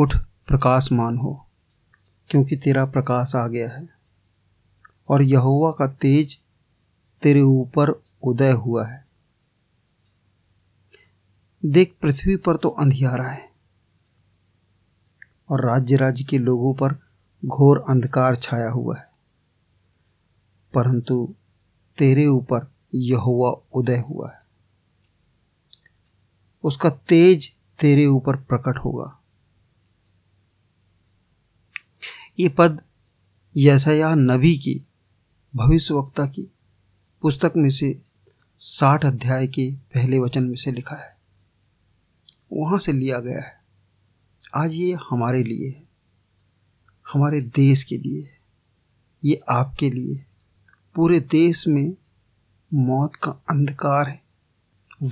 उठ प्रकाशमान हो, क्योंकि तेरा प्रकाश आ गया है और यहोवा का तेज तेरे ऊपर उदय हुआ है। देख, पृथ्वी पर तो अंधियारा है और राज्य राज्य के लोगों पर घोर अंधकार छाया हुआ है, परंतु तेरे ऊपर यहोवा उदय हुआ है। उसका तेज तेरे ऊपर प्रकट होगा। ये पद यशायाह नबी की भविष्यवक्ता की पुस्तक में से 60 अध्याय के पहले वचन में से लिखा है, वहाँ से लिया गया है। आज ये हमारे लिए है, हमारे देश के लिए है, ये आपके लिए है। पूरे देश में मौत का अंधकार है,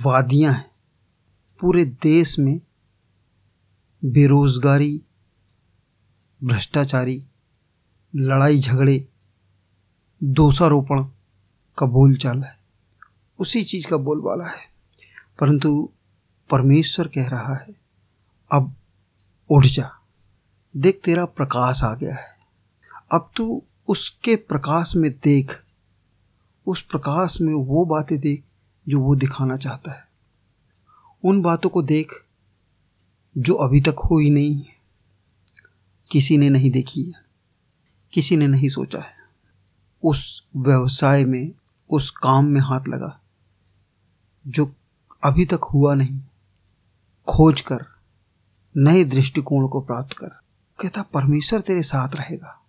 वादियाँ हैं, पूरे देश में बेरोजगारी, भ्रष्टाचारी, लड़ाई झगड़े, दोषारोपण का बोलचाल है, उसी चीज़ का बोलबाला है। परंतु परमेश्वर कह रहा है, अब उठ जा, देख तेरा प्रकाश आ गया है। अब तू उसके प्रकाश में देख, उस प्रकाश में वो बातें देख जो वो दिखाना चाहता है, उन बातों को देख जो अभी तक हो ही नहीं है, किसी ने नहीं देखी है, किसी ने नहीं सोचा है। उस व्यवसाय में, उस काम में हाथ लगा जो अभी तक हुआ नहीं, खोज कर नए दृष्टिकोण को प्राप्त कर। कहता परमेश्वर तेरे साथ रहेगा,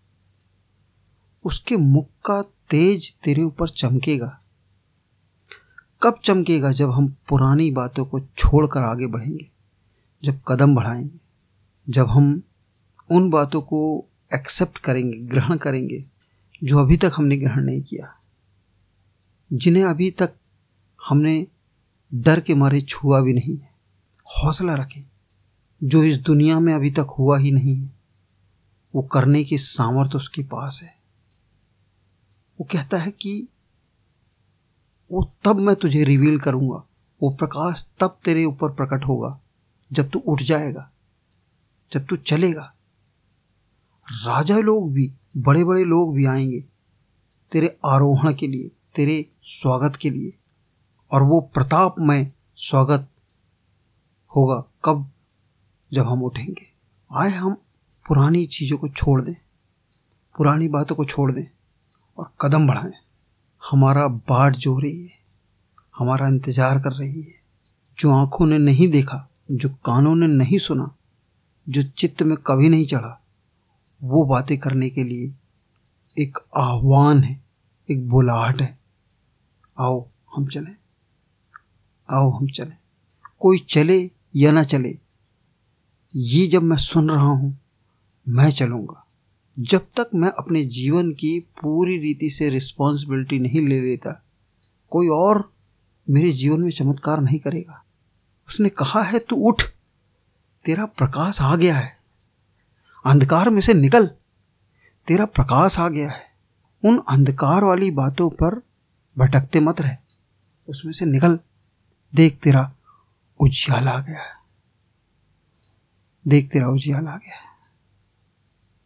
उसके मुख का तेज तेरे ऊपर चमकेगा। कब चमकेगा? जब हम पुरानी बातों को छोड़कर आगे बढ़ेंगे, जब कदम बढ़ाएंगे, जब हम उन बातों को एक्सेप्ट करेंगे, ग्रहण करेंगे जो अभी तक हमने ग्रहण नहीं किया, जिन्हें अभी तक हमने डर के मारे छुआ भी नहीं है। हौसला रखें, जो इस दुनिया में अभी तक हुआ ही नहीं है, वो करने की सामर्थ्य उसके पास है। वो कहता है कि वो तब मैं तुझे रिवील करूँगा, वो प्रकाश तब तेरे ऊपर प्रकट होगा जब तू उठ जाएगा, जब तू चलेगा। राजा लोग भी, बड़े बड़े लोग भी आएंगे तेरे आरोहण के लिए, तेरे स्वागत के लिए, और वो प्रतापमय स्वागत होगा। कब? जब हम उठेंगे। आए हम पुरानी चीज़ों को छोड़ दें, पुरानी बातों को छोड़ दें और कदम बढ़ाएं। हमारा बाट जो रही है, हमारा इंतज़ार कर रही है, जो आँखों ने नहीं देखा, जो कानों ने नहीं सुना, जो चित्त में कभी नहीं चढ़ा, वो बातें करने के लिए एक आह्वान है, एक बुलाहट है। आओ हम चलें, आओ हम चलें। कोई चले या ना चले, ये जब मैं सुन रहा हूँ मैं चलूँगा। जब तक मैं अपने जीवन की पूरी रीति से रिस्पॉन्सिबिलिटी नहीं ले लेता, कोई और मेरे जीवन में चमत्कार नहीं करेगा। उसने कहा है, तू उठ, तेरा प्रकाश आ गया है, अंधकार में से निकल, तेरा प्रकाश आ गया है। उन अंधकार वाली बातों पर भटकते मत रह, उसमें से निकल। देख तेरा उज्याला आ गया है, देख तेरा उज्याला आ गया है।